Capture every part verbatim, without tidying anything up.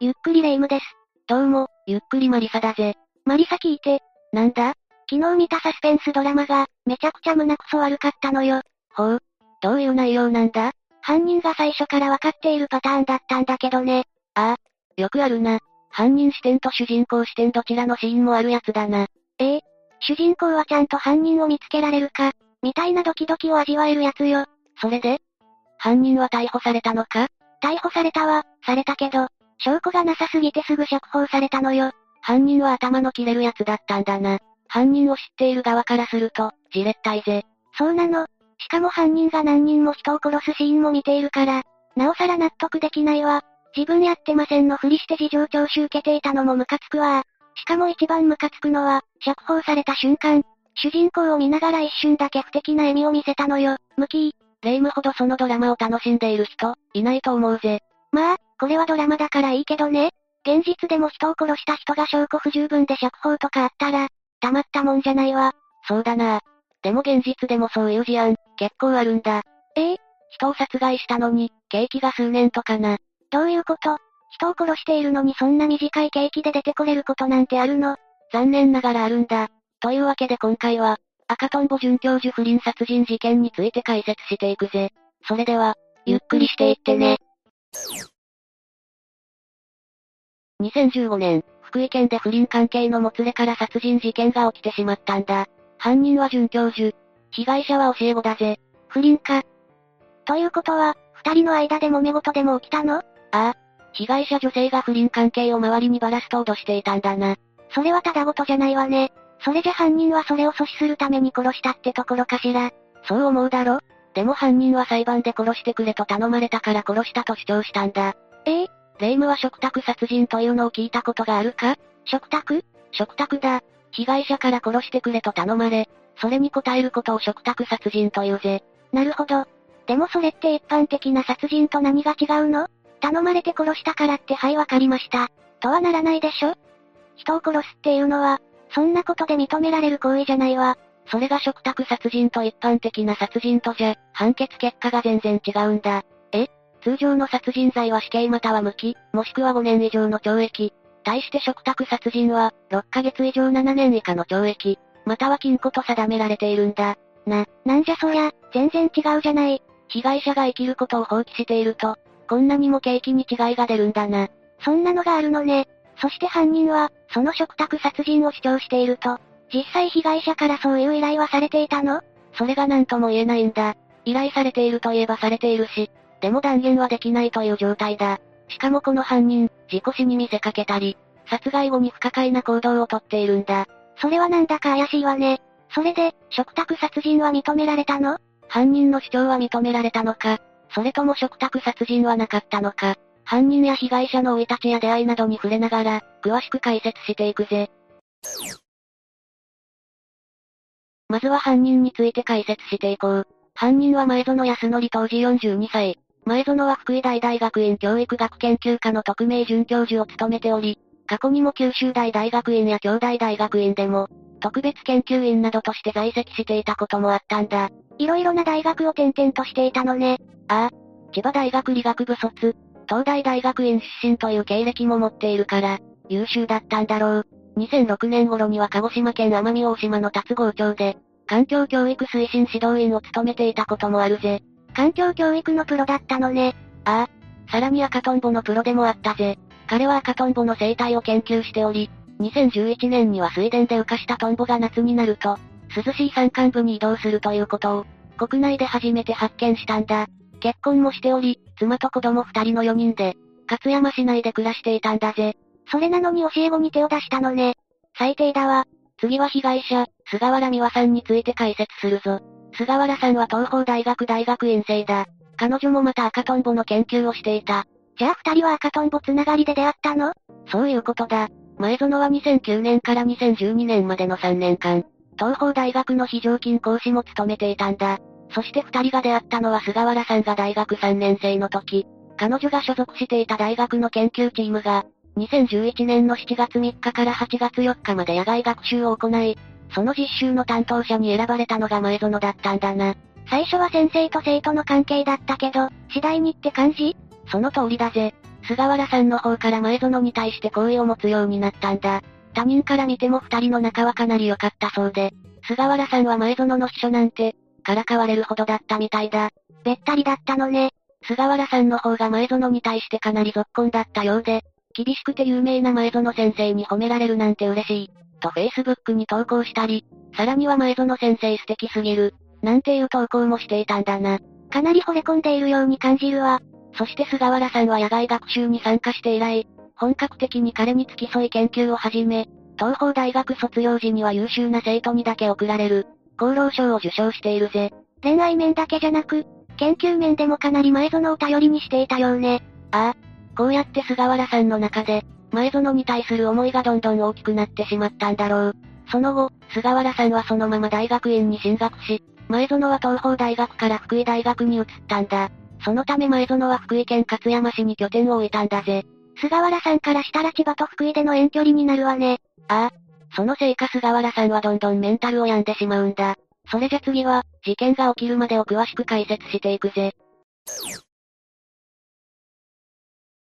ゆっくりレ夢ムです。どうも、ゆっくりマリサだぜ。マリサ聞いて。なんだ？昨日見たサスペンスドラマが、めちゃくちゃ胸くそ悪かったのよ。ほう。どういう内容なんだ？犯人が最初からわかっているパターンだったんだけどね。ああ、よくあるな。犯人視点と主人公視点どちらのシーンもあるやつだな。ええ、主人公はちゃんと犯人を見つけられるか、みたいなドキドキを味わえるやつよ。それで？犯人は逮捕されたのか？逮捕されたわ、されたけど、証拠がなさすぎてすぐ釈放されたのよ。犯人は頭の切れるやつだったんだな。犯人を知っている側からすると、じれったいぜ。そうなの。しかも犯人が何人も人を殺すシーンも見ているから、なおさら納得できないわ。自分やってませんのふりして事情聴取受けていたのもムカつくわ。しかも一番ムカつくのは、釈放された瞬間、主人公を見ながら一瞬だけ不敵な笑みを見せたのよ。ムキー。レ夢ムほどそのドラマを楽しんでいる人、いないと思うぜ。まあ、これはドラマだからいいけどね。現実でも人を殺した人が証拠不十分で釈放とかあったら、たまったもんじゃないわ。そうだな。でも現実でもそういう事案、結構あるんだ。ええ、人を殺害したのに、刑期が数年とかな。どういうこと？人を殺しているのにそんな短い刑期で出てこれることなんてあるの？残念ながらあるんだ。というわけで今回は、赤とんぼ准教授不倫殺人事件について解説していくぜ。それでは、ゆっくりしていってね。にせんじゅうごねん、福井県で不倫関係のもつれから殺人事件が起きてしまったんだ。犯人は准教授。被害者は教え子だぜ。不倫か。ということは、二人の間で揉め事でも起きたの？ああ。被害者女性が不倫関係を周りにバラすと脅していたんだな。それはただごとじゃないわね。それじゃ犯人はそれを阻止するために殺したってところかしら。そう思うだろ？でも犯人は裁判で殺してくれと頼まれたから殺したと主張したんだ。ええ？レ夢ムは嘱託殺人というのを聞いたことがあるか？嘱託？嘱託だ。被害者から殺してくれと頼まれ、それに応えることを嘱託殺人というぜ。なるほど。でもそれって一般的な殺人と何が違うの？頼まれて殺したからってはいわかりましたとはならないでしょ。人を殺すっていうのは、そんなことで認められる行為じゃないわ。それが嘱託殺人と一般的な殺人とじゃ、判決結果が全然違うんだ。え？通常の殺人罪は死刑または無期、もしくはごねん以上の懲役。対して嘱託殺人は、ろっかげつ以上ななねん以下の懲役、または禁錮と定められているんだ。な、なんじゃそりゃ、全然違うじゃない。被害者が生きることを放棄していると、こんなにも刑期に違いが出るんだな。そんなのがあるのね。そして犯人は、その嘱託殺人を主張していると、実際被害者からそういう依頼はされていたの？それがなんとも言えないんだ。依頼されているといえばされているし、でも断言はできないという状態だ。しかもこの犯人、事故死に見せかけたり、殺害後に不可解な行動をとっているんだ。それはなんだか怪しいわね。それで、嘱託殺人は認められたの？犯人の主張は認められたのか、それとも嘱託殺人はなかったのか、犯人や被害者の生い立ちや出会いなどに触れながら、詳しく解説していくぜ。まずは犯人について解説していこう。犯人は前園康則当時よんじゅうにさい。前園は福井大大学院教育学研究科の特命准教授を務めており、過去にも九州大大学院や京大大学院でも、特別研究員などとして在籍していたこともあったんだ。いろいろな大学を転々としていたのね。ああ、千葉大学理学部卒、東大大学院出身という経歴も持っているから、優秀だったんだろう。にせんろくねん頃には鹿児島県奄美大島の龍郷町で、環境教育推進指導員を務めていたこともあるぜ。環境教育のプロだったのね。ああ、さらに赤とんぼのプロでもあったぜ。彼は赤とんぼの生態を研究しており、にせんじゅういちねんには水田で浮かしたトンボが夏になると、涼しい山間部に移動するということを、国内で初めて発見したんだ。結婚もしており、妻と子供ふたりのよにんで、勝山市内で暮らしていたんだぜ。それなのに教え子に手を出したのね。最低だわ。次は被害者、菅原美和さんについて解説するぞ。菅原さんは東邦大学大学院生だ。彼女もまた赤とんぼの研究をしていた。じゃあ二人は赤とんぼつながりで出会ったの？そういうことだ。前園はにせんきゅうねんからにせんじゅうにねんまでのさんねんかん、東邦大学の非常勤講師も務めていたんだ。そして二人が出会ったのは菅原さんが大学さんねんせいの時、彼女が所属していた大学の研究チームが、にせんじゅういちねんのしちがつみっかからはちがつよっかまで野外学習を行い、その実習の担当者に選ばれたのが前園だったんだな。最初は先生と生徒の関係だったけど、次第にって感じ？その通りだぜ。菅原さんの方から前園に対して好意を持つようになったんだ。他人から見ても二人の仲はかなり良かったそうで、菅原さんは前園の秘書なんて、からかわれるほどだったみたいだ。べったりだったのね。菅原さんの方が前園に対してかなりぞっこんだったようで、厳しくて有名な前園先生に褒められるなんて嬉しい、と Facebook に投稿したり、さらには前園先生素敵すぎる、なんていう投稿もしていたんだな。かなり惚れ込んでいるように感じるわ。そして菅原さんは野外学習に参加して以来、本格的に彼に付き添い研究を始め、東邦大学卒業時には優秀な生徒にだけ贈られる、功労賞を受賞しているぜ。恋愛面だけじゃなく、研究面でもかなり前園を頼りにしていたようね。ああ、こうやって菅原さんの中で、前園に対する思いがどんどん大きくなってしまったんだろう。その後、菅原さんはそのまま大学院に進学し、前園は東邦大学から福井大学に移ったんだ。そのため前園は福井県勝山市に拠点を置いたんだぜ。菅原さんからしたら千葉と福井での遠距離になるわね。ああ、そのせいか菅原さんはどんどんメンタルを病んでしまうんだ。それじゃ次は、事件が起きるまでを詳しく解説していくぜ。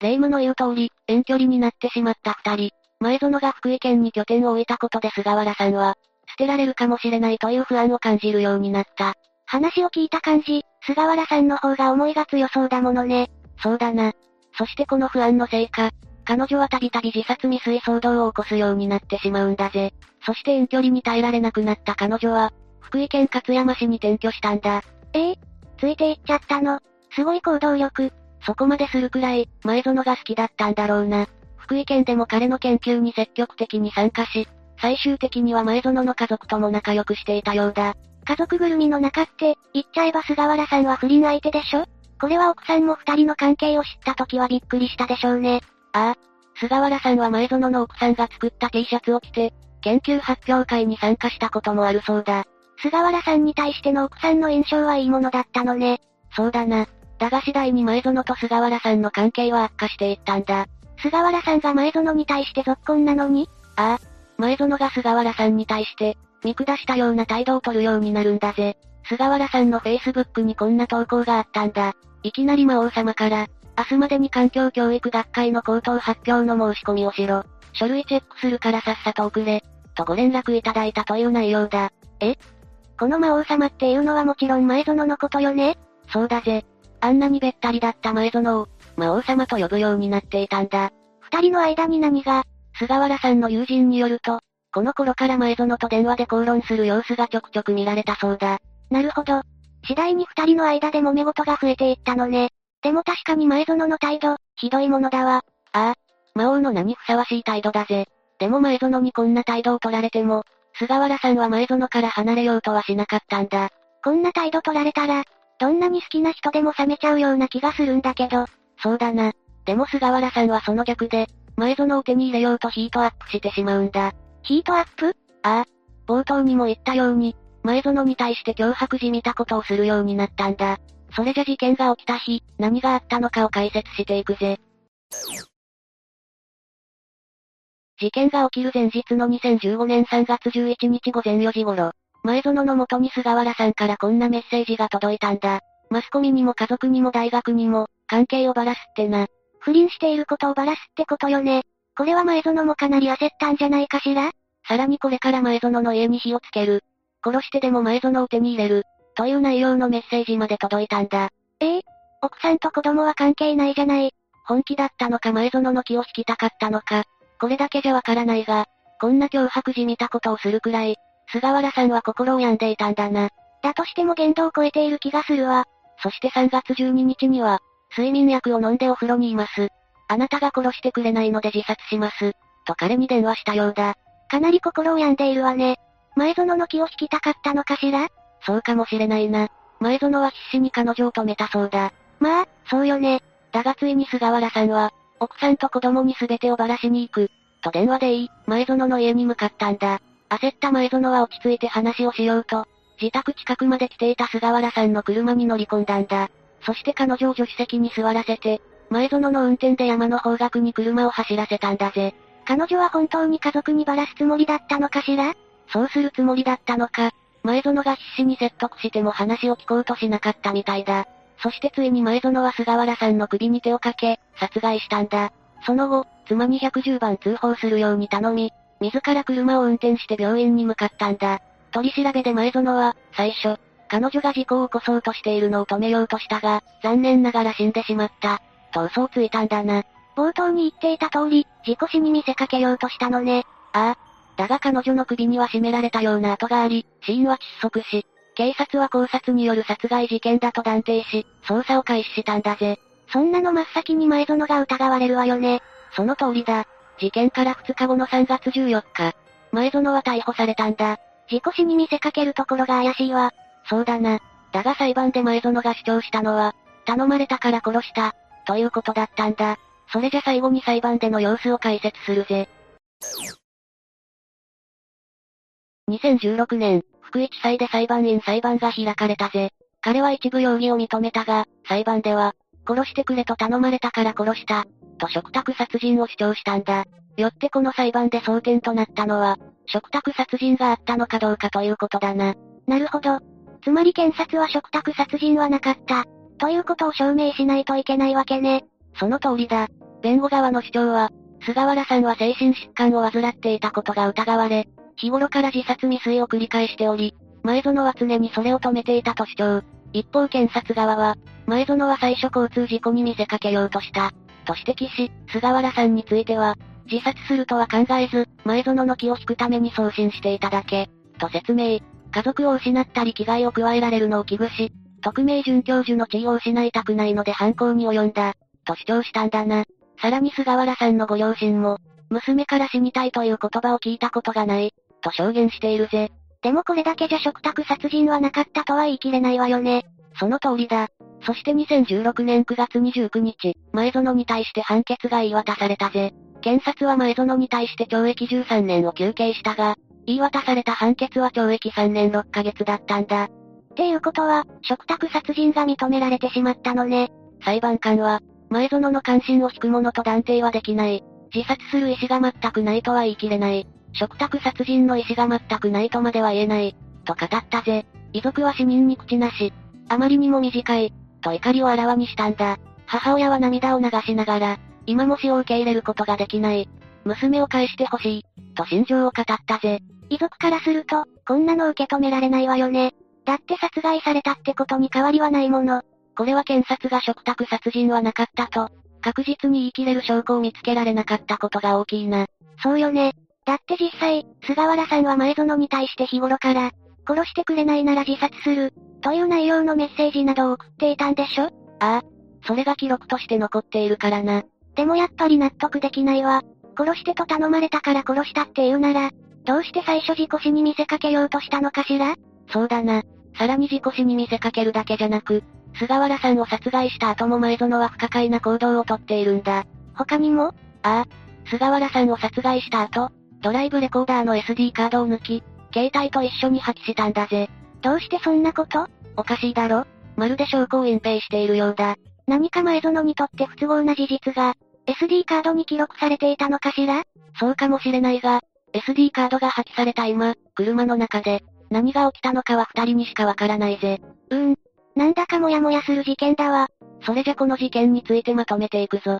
霊夢の言う通り、遠距離になってしまった二人。前園が福井県に拠点を置いたことで菅原さんは、捨てられるかもしれないという不安を感じるようになった。話を聞いた感じ、菅原さんの方が思いが強そうだものね。そうだな。そしてこの不安のせいか、彼女はたびたび自殺未遂騒動を起こすようになってしまうんだぜ。そして遠距離に耐えられなくなった彼女は、福井県勝山市に転居したんだ。ええー、ついていっちゃったの。すごい行動力。そこまでするくらい、前園が好きだったんだろうな。福井県でも彼の研究に積極的に参加し、最終的には前園の家族とも仲良くしていたようだ。家族ぐるみの中って、言っちゃえば菅原さんは不倫相手でしょ？これは奥さんも二人の関係を知った時はびっくりしたでしょうね。ああ、菅原さんは前園の奥さんが作った T シャツを着て、研究発表会に参加したこともあるそうだ。菅原さんに対しての奥さんの印象はいいものだったのね。そうだな。だが次第に前園と菅原さんの関係は悪化していったんだ。菅原さんが前園に対してぞっこんなのに？ああ、前園が菅原さんに対して、見下したような態度を取るようになるんだぜ。菅原さんの Facebook にこんな投稿があったんだ。いきなり魔王様から、明日までに環境教育学会の口頭発表の申し込みをしろ。書類チェックするからさっさと送れ。とご連絡いただいたという内容だ。え？この魔王様っていうのはもちろん前園のことよね？そうだぜ。あんなにべったりだった前園を、魔王様と呼ぶようになっていたんだ。二人の間に何が？菅原さんの友人によると、この頃から前園と電話で口論する様子がちょくちょく見られたそうだ。なるほど。次第に二人の間で揉め事が増えていったのね。でも確かに前園の態度、ひどいものだわ。ああ、魔王の名にふさわしい態度だぜ。でも前園にこんな態度を取られても、菅原さんは前園から離れようとはしなかったんだ。こんな態度取られたら、どんなに好きな人でも冷めちゃうような気がするんだけど。そうだな。でも菅原さんはその逆で、前園を手に入れようとヒートアップしてしまうんだ。ヒートアップ？ああ、冒頭にも言ったように、前園に対して脅迫じみたことをするようになったんだ。それじゃ事件が起きた日、何があったのかを解説していくぜ。事件が起きる前日のにせんじゅうごねんさんがつじゅういちにち午前よじ頃、前園の元に菅原さんからこんなメッセージが届いたんだ。マスコミにも家族にも大学にも、関係をばらすってな。不倫していることをばらすってことよね。これは前園もかなり焦ったんじゃないかしら？さらにこれから前園の家に火をつける。殺してでも前園を手に入れる、という内容のメッセージまで届いたんだ。ええ、奥さんと子供は関係ないじゃない。本気だったのか前園の気を引きたかったのか、これだけじゃわからないが、こんな脅迫じみたことをするくらい、菅原さんは心を病んでいたんだな。だとしても限度を超えている気がするわ。そしてさんがつじゅうににちには、睡眠薬を飲んでお風呂にいます。あなたが殺してくれないので自殺します。と彼に電話したようだ。かなり心を病んでいるわね。前園の気を引きたかったのかしら？そうかもしれないな。前園は必死に彼女を止めたそうだ。まあ、そうよね。だがついに菅原さんは、奥さんと子供に全てをばらしに行く、と電話で言い、前園の家に向かったんだ。焦った前園は落ち着いて話をしようと、自宅近くまで来ていた菅原さんの車に乗り込んだんだ。そして彼女を助手席に座らせて、前園の運転で山の方角に車を走らせたんだぜ。彼女は本当に家族にばらすつもりだったのかしら？そうするつもりだったのか、前園が必死に説得しても話を聞こうとしなかったみたいだ。そしてついに前園は菅原さんの首に手をかけ、殺害したんだ。その後、妻にいちいちまん通報するように頼み、自ら車を運転して病院に向かったんだ。取り調べで前園は、最初、彼女が事故を起こそうとしているのを止めようとしたが、残念ながら死んでしまった、と嘘をついたんだな。冒頭に言っていた通り、事故死に見せかけようとしたのね。ああ。だが彼女の首には絞められたような跡があり、死因は窒息死。警察は絞殺による殺害事件だと断定し、捜査を開始したんだぜ。そんなの真っ先に前園が疑われるわよね。その通りだ。事件からふつかごのさんがつじゅうよっか、前園は逮捕されたんだ。事故死に見せかけるところが怪しいわ。そうだな。だが裁判で前園が主張したのは、頼まれたから殺した、ということだったんだ。それじゃ最後に裁判での様子を解説するぜ。にせんじゅうろくねん、福井地裁で裁判員裁判が開かれたぜ。彼は一部容疑を認めたが、裁判では、殺してくれと頼まれたから殺した、と嘱託殺人を主張したんだ。よってこの裁判で争点となったのは、嘱託殺人があったのかどうかということだな。なるほど。つまり検察は嘱託殺人はなかった、ということを証明しないといけないわけね。その通りだ。弁護側の主張は、菅原さんは精神疾患を患っていたことが疑われ、日頃から自殺未遂を繰り返しており、前園は常にそれを止めていたと主張。一方検察側は、前園は最初交通事故に見せかけようとした、と指摘し、菅原さんについては、自殺するとは考えず、前園の気を引くために送信していただけ、と説明。家族を失ったり危害を加えられるのを危惧し、特命准教授の地位を失いたくないので犯行に及んだ、と主張したんだな。さらに菅原さんのご両親も、娘から死にたいという言葉を聞いたことがない、と証言しているぜ。でもこれだけじゃ嘱託殺人はなかったとは言い切れないわよね。その通りだ。そしてにせんじゅうろくねんくがつにじゅうくにち、前園に対して判決が言い渡されたぜ。検察は前園に対して懲役じゅうさんねんを求刑したが、言い渡された判決は懲役さんねんろっかげつだったんだ。っていうことは、嘱託殺人が認められてしまったのね。裁判官は、前園の関心を引くものと断定はできない。自殺する意思が全くないとは言い切れない。嘱託殺人の意思が全くないとまでは言えない、と語ったぜ。遺族は死人に口なし、あまりにも短い、と怒りをあらわにしたんだ。母親は涙を流しながら、今も死を受け入れることができない。娘を返してほしい、と心情を語ったぜ。遺族からすると、こんなの受け止められないわよね。だって殺害されたってことに変わりはないもの。これは検察が嘱託殺人はなかったと、確実に言い切れる証拠を見つけられなかったことが大きいな。そうよね。だって実際、菅原さんは前園に対して日頃から、殺してくれないなら自殺する、という内容のメッセージなどを送っていたんでしょ？ああ。それが記録として残っているからな。でもやっぱり納得できないわ。殺してと頼まれたから殺したっていうなら、どうして最初事故死に見せかけようとしたのかしら？そうだな。さらに事故死に見せかけるだけじゃなく、菅原さんを殺害した後も前園は不可解な行動をとっているんだ。他にも？ああ。菅原さんを殺害した後、ドライブレコーダーの エスディー カードを抜き、携帯と一緒に破棄したんだぜ。どうしてそんなこと？おかしいだろ？まるで証拠を隠蔽しているようだ。何か前園にとって不都合な事実が、エスディー カードに記録されていたのかしら？そうかもしれないが、エスディー カードが破棄された今、車の中で、何が起きたのかは二人にしかわからないぜ。うーん。なんだかモヤモヤする事件だわ。それじゃこの事件についてまとめていくぞ。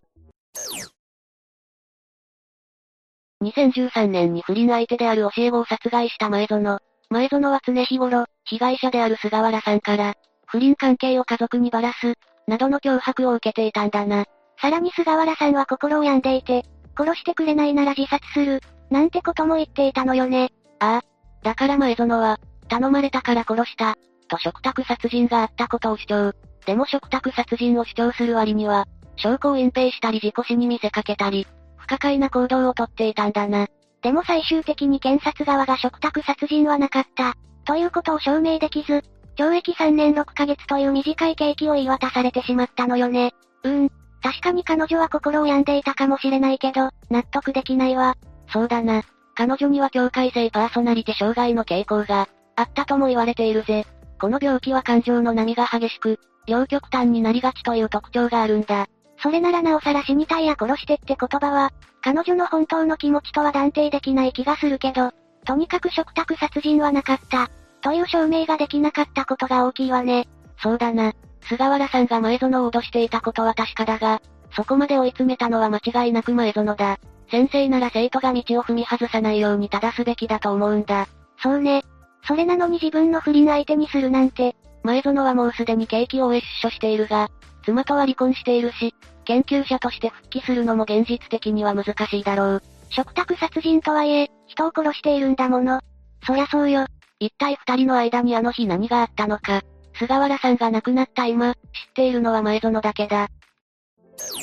にせんじゅうさんねんに不倫相手である教え子を殺害した前園。前園は常日頃、被害者である菅原さんから、不倫関係を家族にばらす、などの脅迫を受けていたんだな。さらに菅原さんは心を病んでいて、殺してくれないなら自殺する、なんてことも言っていたのよね。ああ。だから前園は、頼まれたから殺した、と嘱託殺人があったことを主張。でも嘱託殺人を主張する割には、証拠を隠蔽したり事故死に見せかけたり、不可解な行動をとっていたんだな。でも最終的に検察側が嘱託殺人はなかった、ということを証明できず、懲役さんねんろっかげつという短い刑期を言い渡されてしまったのよね。うーん、確かに彼女は心を病んでいたかもしれないけど、納得できないわ。そうだな。彼女には境界性パーソナリティ障害の傾向があったとも言われているぜ。この病気は感情の波が激しく、両極端になりがちという特徴があるんだ。それならなおさら死にたいや殺してって言葉は、彼女の本当の気持ちとは断定できない気がするけど、とにかく嘱託殺人はなかった、という証明ができなかったことが大きいわね。そうだな。菅原さんが前園を脅していたことは確かだが、そこまで追い詰めたのは間違いなく前園だ。先生なら生徒が道を踏み外さないように正すべきだと思うんだ。そうね。それなのに自分の不倫相手にするなんて。前園はもうすでに刑期を終え出所しているが、妻とは離婚しているし、研究者として復帰するのも現実的には難しいだろう。嘱託殺人とはいえ、人を殺しているんだもの。そりゃそうよ。一体二人の間にあの日何があったのか。菅原さんが亡くなった今、知っているのは前園だけだ。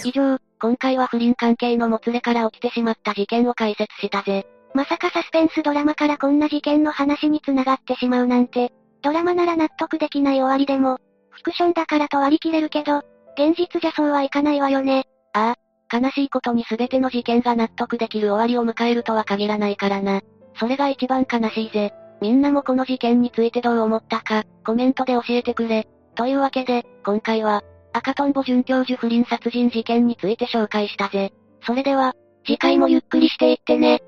以上、今回は不倫関係のもつれから起きてしまった事件を解説したぜ。まさかサスペンスドラマからこんな事件の話に繋がってしまうなんて、ドラマなら納得できない終わりでも、フィクションだからと割り切れるけど、現実じゃそうはいかないわよね。ああ、悲しいことに全ての事件が納得できる終わりを迎えるとは限らないからな。それが一番悲しいぜ。みんなもこの事件についてどう思ったか、コメントで教えてくれ。というわけで、今回は、赤とんぼ准教授不倫殺人事件について紹介したぜ。それでは、次回もゆっくりしていってね。